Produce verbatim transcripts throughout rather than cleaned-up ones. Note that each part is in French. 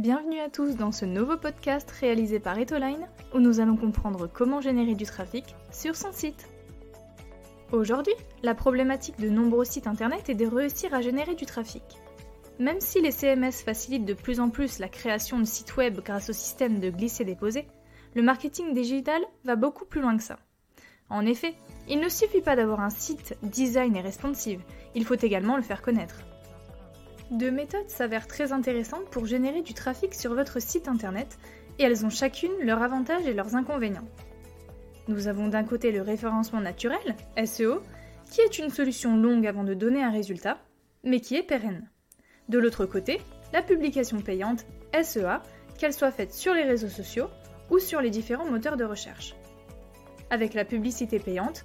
Bienvenue à tous dans ce nouveau podcast réalisé par Etoline, où nous allons comprendre comment générer du trafic sur son site. Aujourd'hui, la problématique de nombreux sites internet est de réussir à générer du trafic. Même si les C M S facilitent de plus en plus la création de sites web grâce au système de glisser-déposer, le marketing digital va beaucoup plus loin que ça. En effet, il ne suffit pas d'avoir un site design et responsive, il faut également le faire connaître. Deux méthodes s'avèrent très intéressantes pour générer du trafic sur votre site internet et elles ont chacune leurs avantages et leurs inconvénients. Nous avons d'un côté le référencement naturel, S E O, qui est une solution longue avant de donner un résultat, mais qui est pérenne. De l'autre côté, la publication payante, S E A, qu'elle soit faite sur les réseaux sociaux ou sur les différents moteurs de recherche. Avec la publicité payante,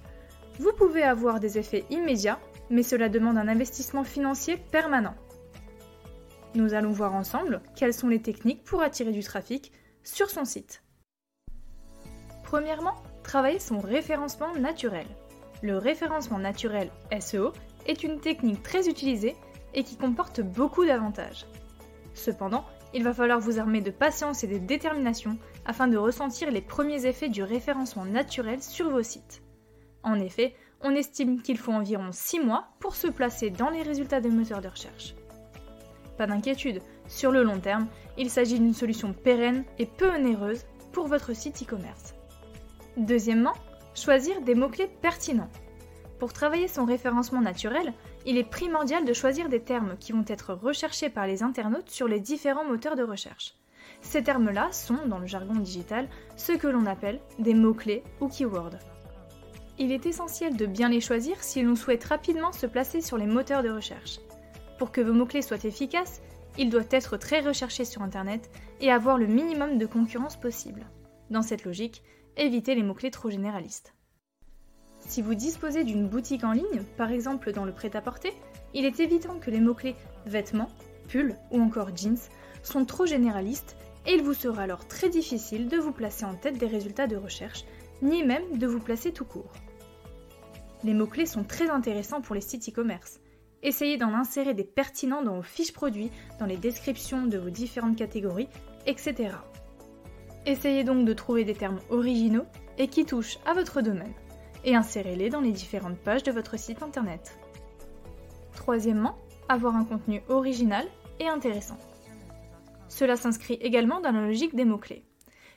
vous pouvez avoir des effets immédiats, mais cela demande un investissement financier permanent. Nous allons voir ensemble quelles sont les techniques pour attirer du trafic sur son site. Premièrement, travailler son référencement naturel. Le référencement naturel S E O est une technique très utilisée et qui comporte beaucoup d'avantages. Cependant, il va falloir vous armer de patience et de détermination afin de ressentir les premiers effets du référencement naturel sur vos sites. En effet, on estime qu'il faut environ six mois pour se placer dans les résultats des moteurs de recherche. Pas d'inquiétude, sur le long terme, il s'agit d'une solution pérenne et peu onéreuse pour votre site e-commerce. Deuxièmement, choisir des mots-clés pertinents. Pour travailler son référencement naturel, il est primordial de choisir des termes qui vont être recherchés par les internautes sur les différents moteurs de recherche. Ces termes-là sont, dans le jargon digital, ceux que l'on appelle des mots-clés ou keywords. Il est essentiel de bien les choisir si l'on souhaite rapidement se placer sur les moteurs de recherche. Pour que vos mots-clés soient efficaces, ils doivent être très recherchés sur Internet et avoir le minimum de concurrence possible. Dans cette logique, évitez les mots-clés trop généralistes. Si vous disposez d'une boutique en ligne, par exemple dans le prêt-à-porter, il est évident que les mots-clés vêtements, pulls ou encore jeans sont trop généralistes et il vous sera alors très difficile de vous placer en tête des résultats de recherche, ni même de vous placer tout court. Les mots-clés sont très intéressants pour les sites e-commerce. Essayez d'en insérer des pertinents dans vos fiches produits, dans les descriptions de vos différentes catégories, et cetera. Essayez donc de trouver des termes originaux et qui touchent à votre domaine, et insérez-les dans les différentes pages de votre site internet. Troisièmement, avoir un contenu original et intéressant. Cela s'inscrit également dans la logique des mots-clés.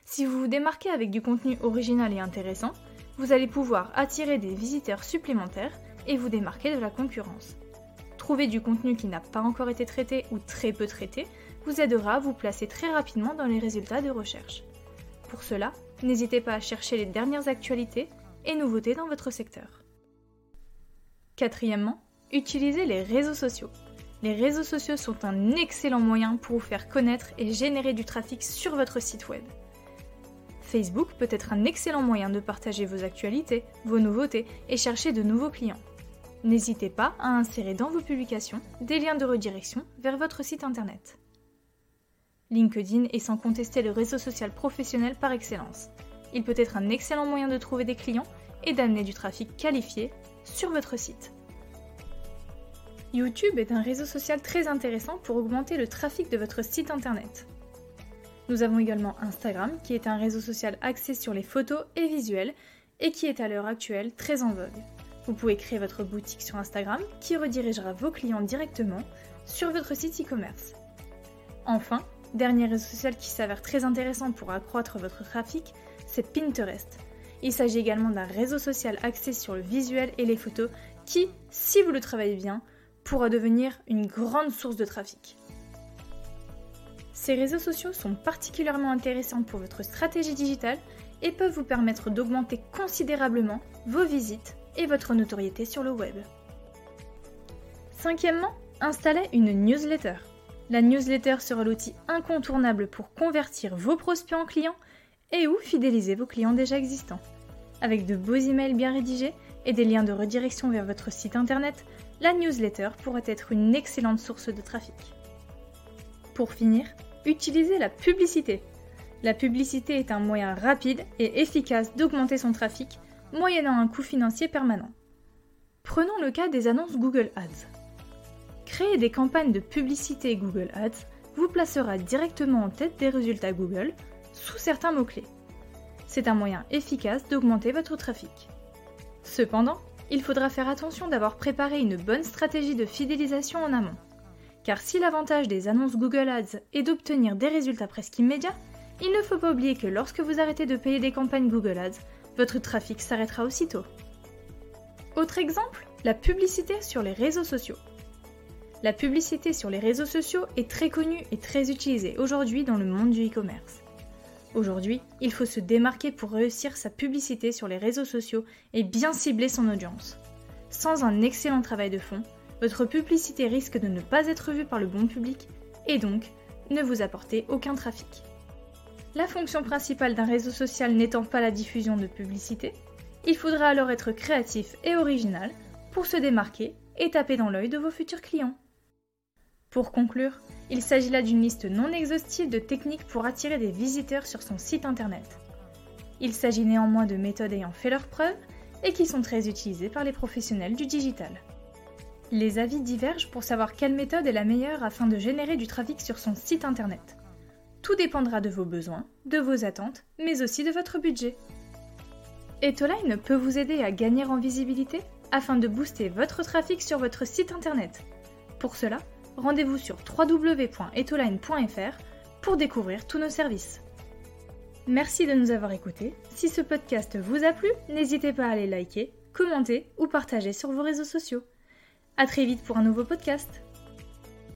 Si vous vous démarquez avec du contenu original et intéressant, vous allez pouvoir attirer des visiteurs supplémentaires et vous démarquer de la concurrence. Trouver du contenu qui n'a pas encore été traité ou très peu traité vous aidera à vous placer très rapidement dans les résultats de recherche. Pour cela, n'hésitez pas à chercher les dernières actualités et nouveautés dans votre secteur. Quatrièmement, utilisez les réseaux sociaux. Les réseaux sociaux sont un excellent moyen pour vous faire connaître et générer du trafic sur votre site web. Facebook peut être un excellent moyen de partager vos actualités, vos nouveautés et chercher de nouveaux clients. N'hésitez pas à insérer dans vos publications des liens de redirection vers votre site internet. LinkedIn est sans contester le réseau social professionnel par excellence. Il peut être un excellent moyen de trouver des clients et d'amener du trafic qualifié sur votre site. YouTube est un réseau social très intéressant pour augmenter le trafic de votre site internet. Nous avons également Instagram qui est un réseau social axé sur les photos et visuels et qui est à l'heure actuelle très en vogue. Vous pouvez créer votre boutique sur Instagram qui redirigera vos clients directement sur votre site e-commerce. Enfin, dernier réseau social qui s'avère très intéressant pour accroître votre trafic, c'est Pinterest. Il s'agit également d'un réseau social axé sur le visuel et les photos qui, si vous le travaillez bien, pourra devenir une grande source de trafic. Ces réseaux sociaux sont particulièrement intéressants pour votre stratégie digitale et peuvent vous permettre d'augmenter considérablement vos visites et votre notoriété sur le web. Cinquièmement, installez une newsletter. La newsletter sera l'outil incontournable pour convertir vos prospects en clients et ou fidéliser vos clients déjà existants. Avec de beaux emails bien rédigés et des liens de redirection vers votre site internet, la newsletter pourrait être une excellente source de trafic. Pour finir, utilisez la publicité. La publicité est un moyen rapide et efficace d'augmenter son trafic moyennant un coût financier permanent. Prenons le cas des annonces Google Ads. Créer des campagnes de publicité Google Ads vous placera directement en tête des résultats Google sous certains mots-clés. C'est un moyen efficace d'augmenter votre trafic. Cependant, il faudra faire attention d'avoir préparé une bonne stratégie de fidélisation en amont. Car si l'avantage des annonces Google Ads est d'obtenir des résultats presque immédiats, il ne faut pas oublier que lorsque vous arrêtez de payer des campagnes Google Ads, votre trafic s'arrêtera aussitôt. Autre exemple, la publicité sur les réseaux sociaux. La publicité sur les réseaux sociaux est très connue et très utilisée aujourd'hui dans le monde du e-commerce. Aujourd'hui, il faut se démarquer pour réussir sa publicité sur les réseaux sociaux et bien cibler son audience. Sans un excellent travail de fond, votre publicité risque de ne pas être vue par le bon public et donc ne vous apporter aucun trafic. La fonction principale d'un réseau social n'étant pas la diffusion de publicité, il faudra alors être créatif et original pour se démarquer et taper dans l'œil de vos futurs clients. Pour conclure, il s'agit là d'une liste non exhaustive de techniques pour attirer des visiteurs sur son site internet. Il s'agit néanmoins de méthodes ayant fait leurs preuves et qui sont très utilisées par les professionnels du digital. Les avis divergent pour savoir quelle méthode est la meilleure afin de générer du trafic sur son site internet. Tout dépendra de vos besoins, de vos attentes, mais aussi de votre budget. Etoline peut vous aider à gagner en visibilité afin de booster votre trafic sur votre site internet. Pour cela, rendez-vous sur w w w point etoline point f r pour découvrir tous nos services. Merci de nous avoir écoutés. Si ce podcast vous a plu, n'hésitez pas à aller liker, commenter ou partager sur vos réseaux sociaux. À très vite pour un nouveau podcast.